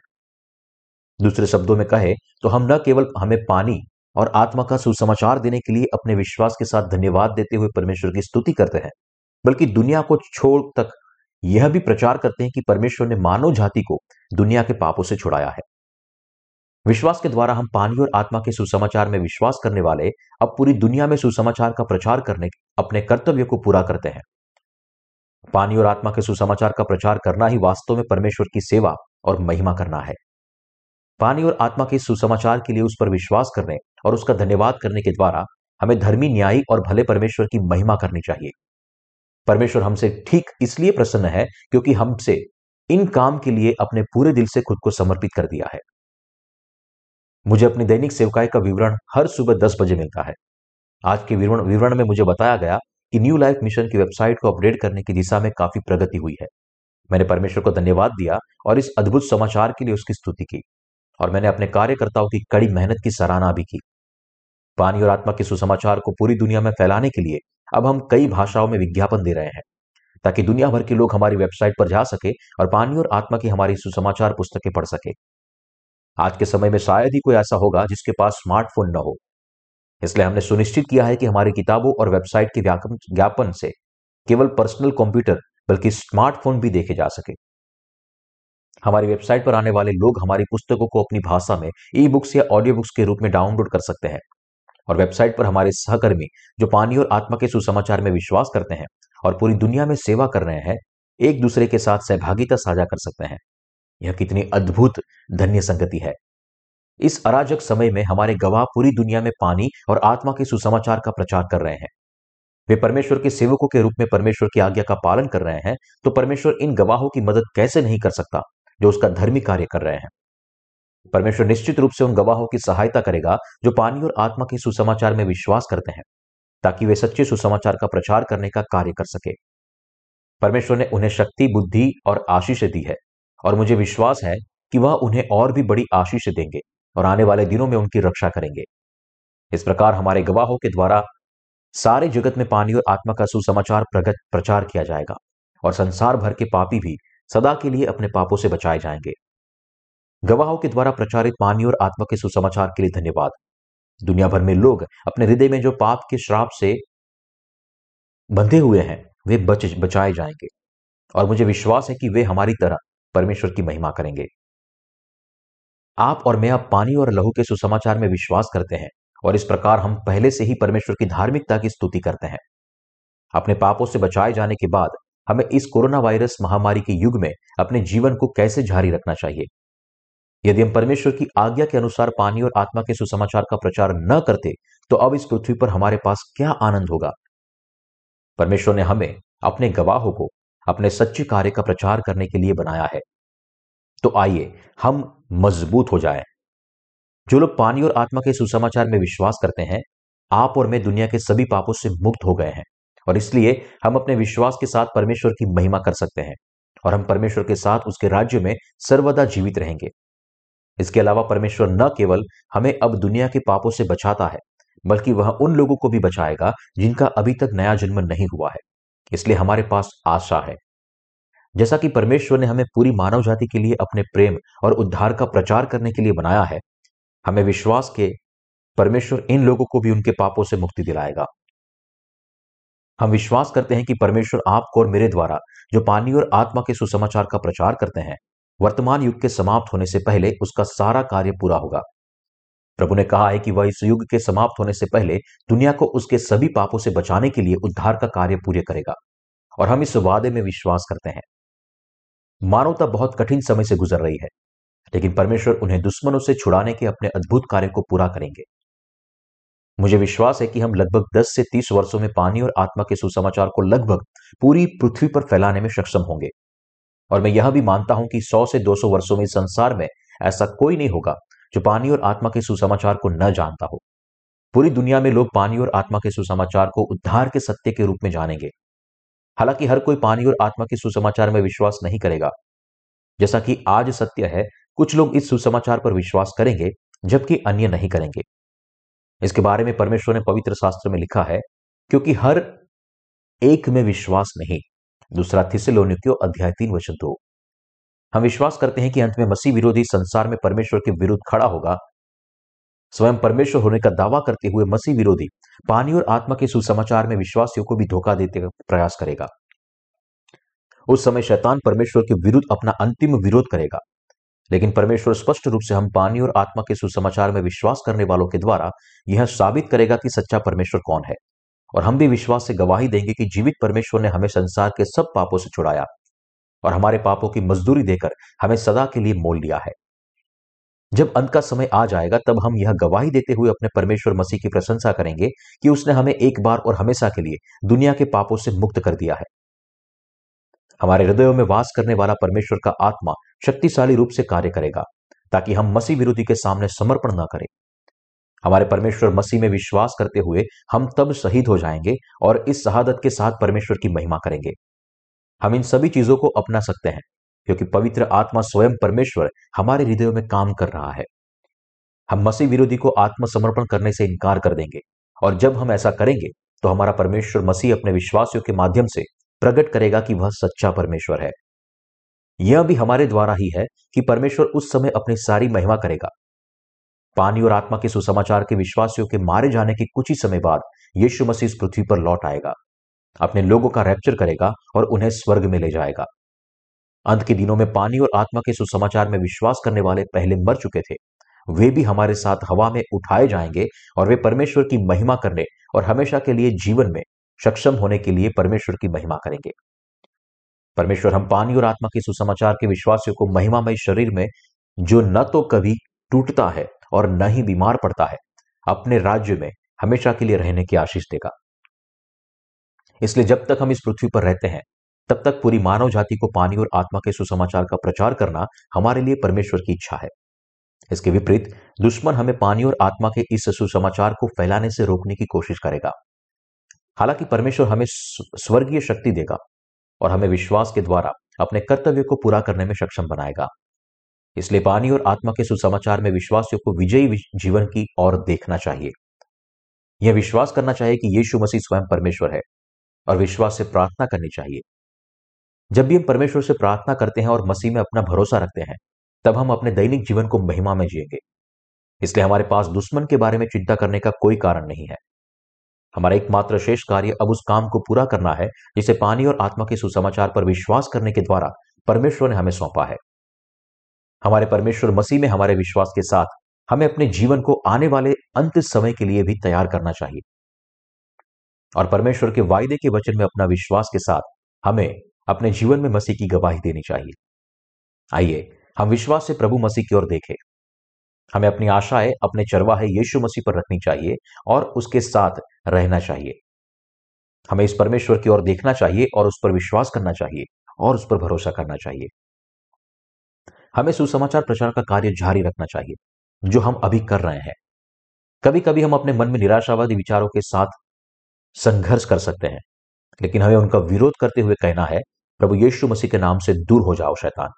दूसरे शब्दों में कहे तो हम न केवल हमें पानी और आत्मा का सुसमाचार देने के लिए अपने विश्वास के साथ धन्यवाद देते हुए परमेश्वर की स्तुति करते हैं, बल्कि दुनिया को छोड़ तक यह भी प्रचार करते हैं कि परमेश्वर ने मानव जाति को दुनिया के पापों से छुड़ाया है। विश्वास के द्वारा हम पानी और आत्मा के सुसमाचार में विश्वास करने वाले अब पूरी दुनिया में सुसमाचार का प्रचार करने अपने कर्तव्य को पूरा करते हैं। पानी और आत्मा के सुसमाचार का प्रचार करना ही वास्तव में परमेश्वर की सेवा और महिमा करना है। पानी और आत्मा के सुसमाचार के लिए उस पर विश्वास करने और उसका धन्यवाद करने के द्वारा हमें धर्मी, न्यायी और भले परमेश्वर की महिमा करनी चाहिए। परमेश्वर हमसे ठीक इसलिए प्रसन्न है क्योंकि हमसे इन काम के लिए अपने पूरे दिल से खुद को समर्पित कर दिया है। मुझे अपनी दैनिक सेवकाई का विवरण हर सुबह 10 बजे मिलता है। आज के विवरण में मुझे बताया गया कि न्यू लाइफ मिशन की वेबसाइट को अपडेट करने की दिशा में काफी प्रगति हुई है। मैंने परमेश्वर को धन्यवाद दिया और इस अद्भुत समाचार के लिए उसकी स्तुति की, और मैंने अपने कार्यकर्ताओं की कड़ी मेहनत की सराहना भी की। पानी और आत्मा के सुसमाचार को पूरी दुनिया में फैलाने के लिए अब हम कई भाषाओं में विज्ञापन दे रहे हैं ताकि दुनिया भर के लोग हमारी वेबसाइट पर जा सके और पानी और आत्मा की हमारी सुसमाचार पुस्तकें पढ़ सके। आज के समय में शायद ही कोई ऐसा होगा जिसके पास स्मार्टफोन न हो, इसलिए हमने सुनिश्चित किया है कि हमारी किताबों और वेबसाइट के विज्ञापन से केवल पर्सनल कंप्यूटर बल्कि स्मार्टफोन भी देखे जा सके। हमारी वेबसाइट पर आने वाले लोग हमारी पुस्तकों को अपनी भाषा में ई बुक्स या ऑडियो बुक्स के रूप में डाउनलोड कर सकते हैं, और वेबसाइट पर हमारे सहकर्मी जो पानी और आत्मा के सुसमाचार में विश्वास करते हैं और पूरी दुनिया में सेवा कर रहे हैं, एक दूसरे के साथ सहभागिता साझा कर सकते हैं। यह कितनी अद्भुत धन्य संगति है। इस अराजक समय में हमारे गवाह पूरी दुनिया में पानी और आत्मा के सुसमाचार का प्रचार कर रहे हैं। वे परमेश्वर के सेवकों के रूप में परमेश्वर की आज्ञा का पालन कर रहे हैं, तो परमेश्वर इन गवाहों की मदद कैसे नहीं कर सकता जो उसका धर्मी कार्य कर रहे हैं। परमेश्वर निश्चित रूप से उन गवाहों की सहायता करेगा जो पानी और आत्मा के सुसमाचार में विश्वास करते हैं, ताकि वे सच्चे सुसमाचार का प्रचार करने का कार्य कर सके। परमेश्वर ने उन्हें शक्ति, बुद्धि और आशीषें दी है, और मुझे विश्वास है कि वह उन्हें और भी बड़ी आशीषें देंगे और आने वाले दिनों में उनकी रक्षा करेंगे। इस प्रकार हमारे गवाहों के द्वारा सारे जगत में पानी और आत्मा का सुसमाचार प्रचार किया जाएगा, और संसार भर के पापी भी सदा के लिए अपने पापों से बचाए जाएंगे। गवाहों के द्वारा प्रचारित पानी और आत्मा के सुसमाचार के लिए धन्यवाद। दुनिया भर में लोग अपने हृदय में जो पाप के श्राप से बंधे हुए हैं, वे बचाए जाएंगे, और मुझे विश्वास है कि वे हमारी तरह परमेश्वर की महिमा करेंगे। आप और मैं अब पानी और लहू के सुसमाचार में विश्वास करते हैं, और इस प्रकार हम पहले से ही परमेश्वर की धार्मिकता की स्तुति करते हैं। अपने पापों से बचाए जाने के बाद हमें इस कोरोना वायरस महामारी के युग में अपने जीवन को कैसे जारी रखना चाहिए? यदि हम परमेश्वर की आज्ञा के अनुसार पानी और आत्मा के सुसमाचार का प्रचार न करते, तो अब इस पृथ्वी पर हमारे पास क्या आनंद होगा? परमेश्वर ने हमें अपने गवाहों को अपने सच्चे कार्य का प्रचार करने के लिए बनाया है, तो आइए हम मजबूत हो जाएं। जो लोग पानी और आत्मा के सुसमाचार में विश्वास करते हैं, आप और मैं दुनिया के सभी पापों से मुक्त हो गए हैं, और इसलिए हम अपने विश्वास के साथ परमेश्वर की महिमा कर सकते हैं, और हम परमेश्वर के साथ उसके राज्य में सर्वदा जीवित रहेंगे। इसके अलावा परमेश्वर न केवल हमें अब दुनिया के पापों से बचाता है, बल्कि वह उन लोगों को भी बचाएगा जिनका अभी तक नया जन्म नहीं हुआ है। इसलिए हमारे पास आशा है। जैसा कि परमेश्वर ने हमें पूरी मानव जाति के लिए अपने प्रेम और उद्धार का प्रचार करने के लिए बनाया है, हमें विश्वास के परमेश्वर इन लोगों को भी उनके पापों से मुक्ति दिलाएगा। हम विश्वास करते हैं कि परमेश्वर आपको और मेरे द्वारा जो पानी और आत्मा के सुसमाचार का प्रचार करते हैं, वर्तमान युग के समाप्त होने से पहले उसका सारा कार्य पूरा होगा। प्रभु ने कहा है कि वह इस युग के समाप्त होने से पहले दुनिया को उसके सभी पापों से बचाने के लिए उद्धार का कार्य पूरे करेगा, और हम इस वादे में विश्वास करते हैं। मानवता बहुत कठिन समय से गुजर रही है। लेकिन परमेश्वर उन्हें दुश्मनों से छुड़ाने के अपने अद्भुत कार्य को पूरा करेंगे। मुझे विश्वास है कि हम लगभग 10 से 30 वर्षों में पानी और आत्मा के सुसमाचार को लगभग पूरी पृथ्वी पर फैलाने में सक्षम होंगे, और मैं यह भी मानता हूं कि 100 से 200 वर्षों में संसार में ऐसा कोई नहीं होगा जो पानी और आत्मा के सुसमाचार को न जानता हो। पूरी दुनिया में लोग पानी और आत्मा के सुसमाचार को उद्धार के सत्य के रूप में जानेंगे। हालांकि हर कोई पानी और आत्मा के सुसमाचार में विश्वास नहीं करेगा। जैसा कि आज सत्य है, कुछ लोग इस सुसमाचार पर विश्वास करेंगे जबकि अन्य नहीं करेंगे। इसके बारे में परमेश्वर ने पवित्र शास्त्र में लिखा है, क्योंकि हर एक में विश्वास नहीं। दूसरा थिस्सलुनीकियों अध्याय 3:2। हम विश्वास करते हैं कि अंत में मसीह विरोधी संसार में परमेश्वर के विरुद्ध खड़ा होगा। स्वयं परमेश्वर होने का दावा करते हुए मसीह विरोधी पानी और आत्मा के सुसमाचार में विश्वासियों को भी धोखा देने का प्रयास करेगा। उस समय शैतान परमेश्वर के विरुद्ध अपना अंतिम विरोध करेगा, लेकिन परमेश्वर स्पष्ट रूप से हम पानी और आत्मा के सुसमाचार में विश्वास करने वालों के द्वारा यह साबित करेगा कि सच्चा परमेश्वर कौन है, और हम भी विश्वास से गवाही देंगे कि जीवित परमेश्वर ने हमें संसार के सब पापों से छुड़ाया और हमारे पापों की मजदूरी देकर हमें सदा के लिए मोल लिया है। जब अंत का समय आ जाएगा, तब हम यह गवाही देते हुए अपने परमेश्वर मसीह की प्रशंसा करेंगे कि उसने हमें एक बार और हमेशा के लिए दुनिया के पापों से मुक्त कर दिया है। हमारे हृदयों में वास करने वाला परमेश्वर का आत्मा शक्तिशाली रूप से कार्य करेगा ताकि हम मसीह विरोधी के सामने समर्पण न करें। हमारे परमेश्वर मसीह में विश्वास करते हुए हम तब शहीद हो जाएंगे और इस शहादत के साथ परमेश्वर की महिमा करेंगे। हम इन सभी चीजों को अपना सकते हैं क्योंकि पवित्र आत्मा स्वयं परमेश्वर हमारे हृदयों में काम कर रहा है। हम मसीह विरोधी को आत्मसमर्पण करने से इनकार कर देंगे, और जब हम ऐसा करेंगे तो हमारा परमेश्वर मसीह अपने विश्वासियों के माध्यम से प्रकट करेगा कि वह सच्चा परमेश्वर है। यह भी हमारे द्वारा ही है कि परमेश्वर उस समय अपनी सारी महिमा करेगा। पानी और आत्मा के सुसमाचार के विश्वासियों के मारे जाने के कुछ ही समय बाद यीशु मसीह इस पृथ्वी पर लौट आएगा, अपने लोगों का रैप्चर करेगा और उन्हें स्वर्ग में ले जाएगा। अंत के दिनों में पानी और आत्मा के सुसमाचार में विश्वास करने वाले पहले मर चुके थे, वे भी हमारे साथ हवा में उठाए जाएंगे और वे परमेश्वर की महिमा करने और हमेशा के लिए जीवन में सक्षम होने के लिए परमेश्वर की महिमा करेंगे। परमेश्वर हम पानी और आत्मा के सुसमाचार के विश्वासियों को महिमामय शरीर में, जो न तो कभी टूटता है और न ही बीमार पड़ता है, अपने राज्य में हमेशा के लिए रहने की आशीष देगा। इसलिए जब तक हम इस पृथ्वी पर रहते हैं, तब तक पूरी मानव जाति को पानी और आत्मा के सुसमाचार का प्रचार करना हमारे लिए परमेश्वर की इच्छा है। इसके विपरीत दुश्मन हमें पानी और आत्मा के इस सुसमाचार को फैलाने से रोकने की कोशिश करेगा। हालांकि परमेश्वर हमें स्वर्गीय शक्ति देगा और हमें विश्वास के द्वारा अपने कर्तव्य को पूरा करने में सक्षम बनाएगा। इसलिए पानी और आत्मा के सुसमाचार में विश्वासियों को विजयी जीवन की ओर देखना चाहिए। यह विश्वास करना चाहिए कि यीशु मसीह स्वयं परमेश्वर है, और विश्वास से प्रार्थना करनी चाहिए। जब भी हम परमेश्वर से प्रार्थना करते हैं और मसीह में अपना भरोसा रखते हैं, तब हम अपने दैनिक जीवन को महिमा में जिएंगे। इसलिए हमारे पास दुश्मन के बारे में चिंता करने का कोई कारण नहीं है। हमारा एकमात्र शेष कार्य अब उस काम को पूरा करना है जिसे पानी और आत्मा के सुसमाचार पर विश्वास करने के द्वारा परमेश्वर ने हमें सौंपा है। हमारे परमेश्वर मसीह में हमारे विश्वास के साथ हमें अपने जीवन को आने वाले अंत समय के लिए भी तैयार करना चाहिए, और परमेश्वर के वायदे के वचन में अपना विश्वास के साथ हमें अपने जीवन में मसीह की गवाही देनी चाहिए। आइए हम विश्वास से प्रभु मसीह की ओर देखें। हमें अपनी आशाएं अपने चरवाहे यीशु मसीह पर रखनी चाहिए और उसके साथ रहना चाहिए। हमें इस परमेश्वर की ओर देखना चाहिए और उस पर विश्वास करना चाहिए और उस पर भरोसा करना चाहिए। हमें सुसमाचार प्रचार का कार्य जारी रखना चाहिए जो हम अभी कर रहे हैं। कभी कभी हम अपने मन में निराशावादी विचारों के साथ संघर्ष कर सकते हैं, लेकिन हमें उनका विरोध करते हुए कहना है, प्रभु यीशु मसीह के नाम से दूर हो जाओ शैतान।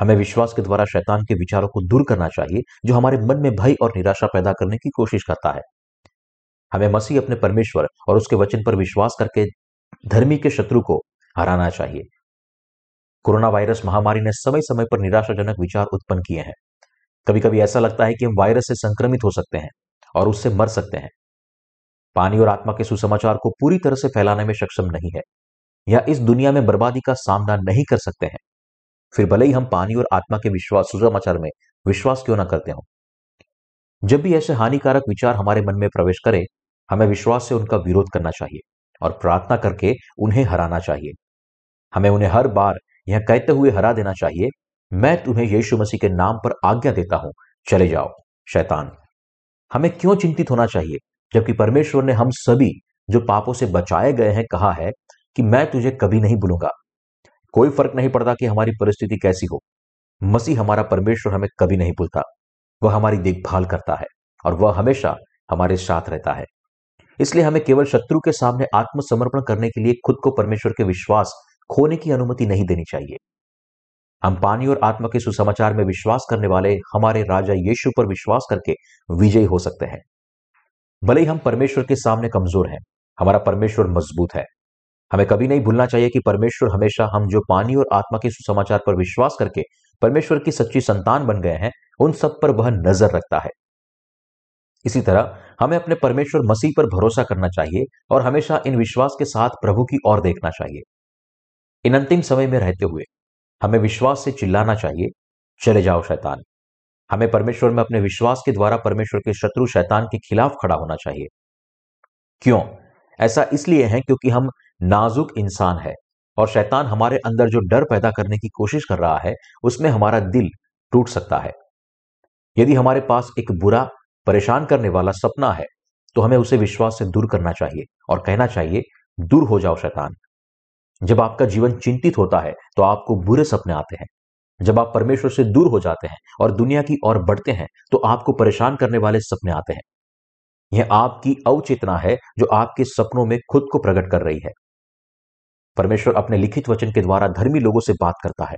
हमें विश्वास के द्वारा शैतान के विचारों को दूर करना चाहिए जो हमारे मन में भय और निराशा पैदा करने की कोशिश करता है। हमें मसीह अपने परमेश्वर और उसके वचन पर विश्वास करके धर्मी के शत्रु को हराना चाहिए। कोरोना वायरस महामारी ने समय समय पर निराशाजनक विचार उत्पन्न किए हैं। कभी कभी ऐसा लगता है कि हम वायरस से संक्रमित हो सकते हैं और उससे मर सकते हैं। पानी और आत्मा के सुसमाचार को पूरी तरह से फैलाने में सक्षम नहीं है, या इस दुनिया में बर्बादी का सामना नहीं कर सकते हैं। फिर भले ही हम पानी और आत्मा के विश्वास सुसमाचार में विश्वास क्यों ना करते हो, जब भी ऐसे हानिकारक विचार हमारे मन में प्रवेश करें, हमें विश्वास से उनका विरोध करना चाहिए और प्रार्थना करके उन्हें हराना चाहिए। हमें उन्हें हर बार यह कहते हुए हरा देना चाहिए, मैं तुम्हें यीशु मसीह के नाम पर आज्ञा देता हूं, चले जाओ शैतान। हमें क्यों चिंतित होना चाहिए, जबकि परमेश्वर ने हम सभी जो पापों से बचाए गए हैं कहा है कि मैं तुझे कभी नहीं भूलूंगा। कोई फर्क नहीं पड़ता कि हमारी परिस्थिति कैसी हो, मसीह हमारा परमेश्वर हमें कभी नहीं भूलता। वह हमारी देखभाल करता है और वह हमेशा हमारे साथ रहता है। इसलिए हमें केवल शत्रु के सामने आत्मसमर्पण करने के लिए खुद को परमेश्वर के विश्वास खोने की अनुमति नहीं देनी चाहिए। हम पानी और आत्मा के सुसमाचार में विश्वास करने वाले हमारे राजा यीशु पर विश्वास करके विजयी हो सकते हैं। भले ही हम परमेश्वर के सामने कमजोर हैं, हमारा परमेश्वर मजबूत है। हमें कभी नहीं भूलना चाहिए कि परमेश्वर हमेशा हम जो पानी और आत्मा के सुसमाचार पर विश्वास करके परमेश्वर की सच्ची संतान बन गए हैं, उन सब पर वह नजर रखता है। इसी तरह हमें अपने परमेश्वर मसीह पर भरोसा करना चाहिए और हमेशा इन विश्वास के साथ प्रभु की ओर देखना चाहिए। इन अंतिम समय में रहते हुए हमें विश्वास से चिल्लाना चाहिए, चले जाओ शैतान। हमें परमेश्वर में अपने विश्वास के द्वारा परमेश्वर के शत्रु शैतान के खिलाफ खड़ा होना चाहिए। क्यों? ऐसा इसलिए है क्योंकि हम नाजुक इंसान है और शैतान हमारे अंदर जो डर पैदा करने की कोशिश कर रहा है उसमें हमारा दिल टूट सकता है। यदि हमारे पास एक बुरा परेशान करने वाला सपना है तो हमें उसे विश्वास से दूर करना चाहिए और कहना चाहिए, दूर हो जाओ शैतान। जब आपका जीवन चिंतित होता है तो आपको बुरे सपने आते हैं। जब आप परमेश्वर से दूर हो जाते हैं और दुनिया की ओर बढ़ते हैं तो आपको परेशान करने वाले सपने आते हैं। यह आपकी अवचेतना है जो आपके सपनों में खुद को प्रकट कर रही है। परमेश्वर अपने लिखित वचन के द्वारा धर्मी लोगों से बात करता है।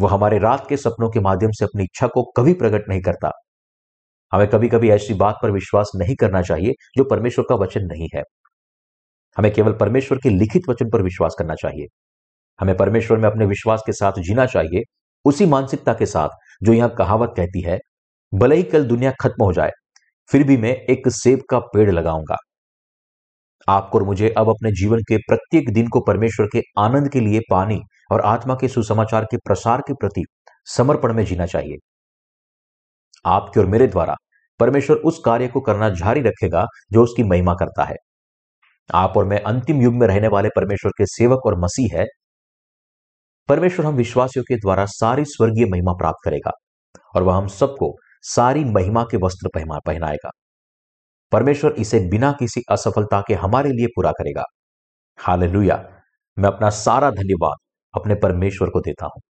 वह हमारे रात के सपनों के माध्यम से अपनी इच्छा को कभी प्रकट नहीं करता। हमें कभी कभी ऐसी बात पर विश्वास नहीं करना चाहिए जो परमेश्वर का वचन नहीं है। हमें केवल परमेश्वर के लिखित वचन पर विश्वास करना चाहिए। हमें परमेश्वर में अपने विश्वास के साथ जीना चाहिए, उसी मानसिकता के साथ जो यह कहावत कहती है, भले ही कल दुनिया खत्म हो जाए फिर भी मैं एक सेब का पेड़ लगाऊंगा। आपको और मुझे अब अपने जीवन के प्रत्येक दिन को परमेश्वर के आनंद के लिए पानी और आत्मा के सुसमाचार के प्रसार के प्रति समर्पण में जीना चाहिए। आपके और मेरे द्वारा परमेश्वर उस कार्य को करना जारी रखेगा जो उसकी महिमा करता है। आप और मैं अंतिम युग में रहने वाले परमेश्वर के सेवक और मसीह है। परमेश्वर हम विश्वासियों के द्वारा सारी स्वर्गीय महिमा प्राप्त करेगा और वह हम सबको सारी महिमा के वस्त्र पहनाएगा। परमेश्वर इसे बिना किसी असफलता के हमारे लिए पूरा करेगा। हालेलुया। मैं अपना सारा धन्यवाद अपने परमेश्वर को देता हूं।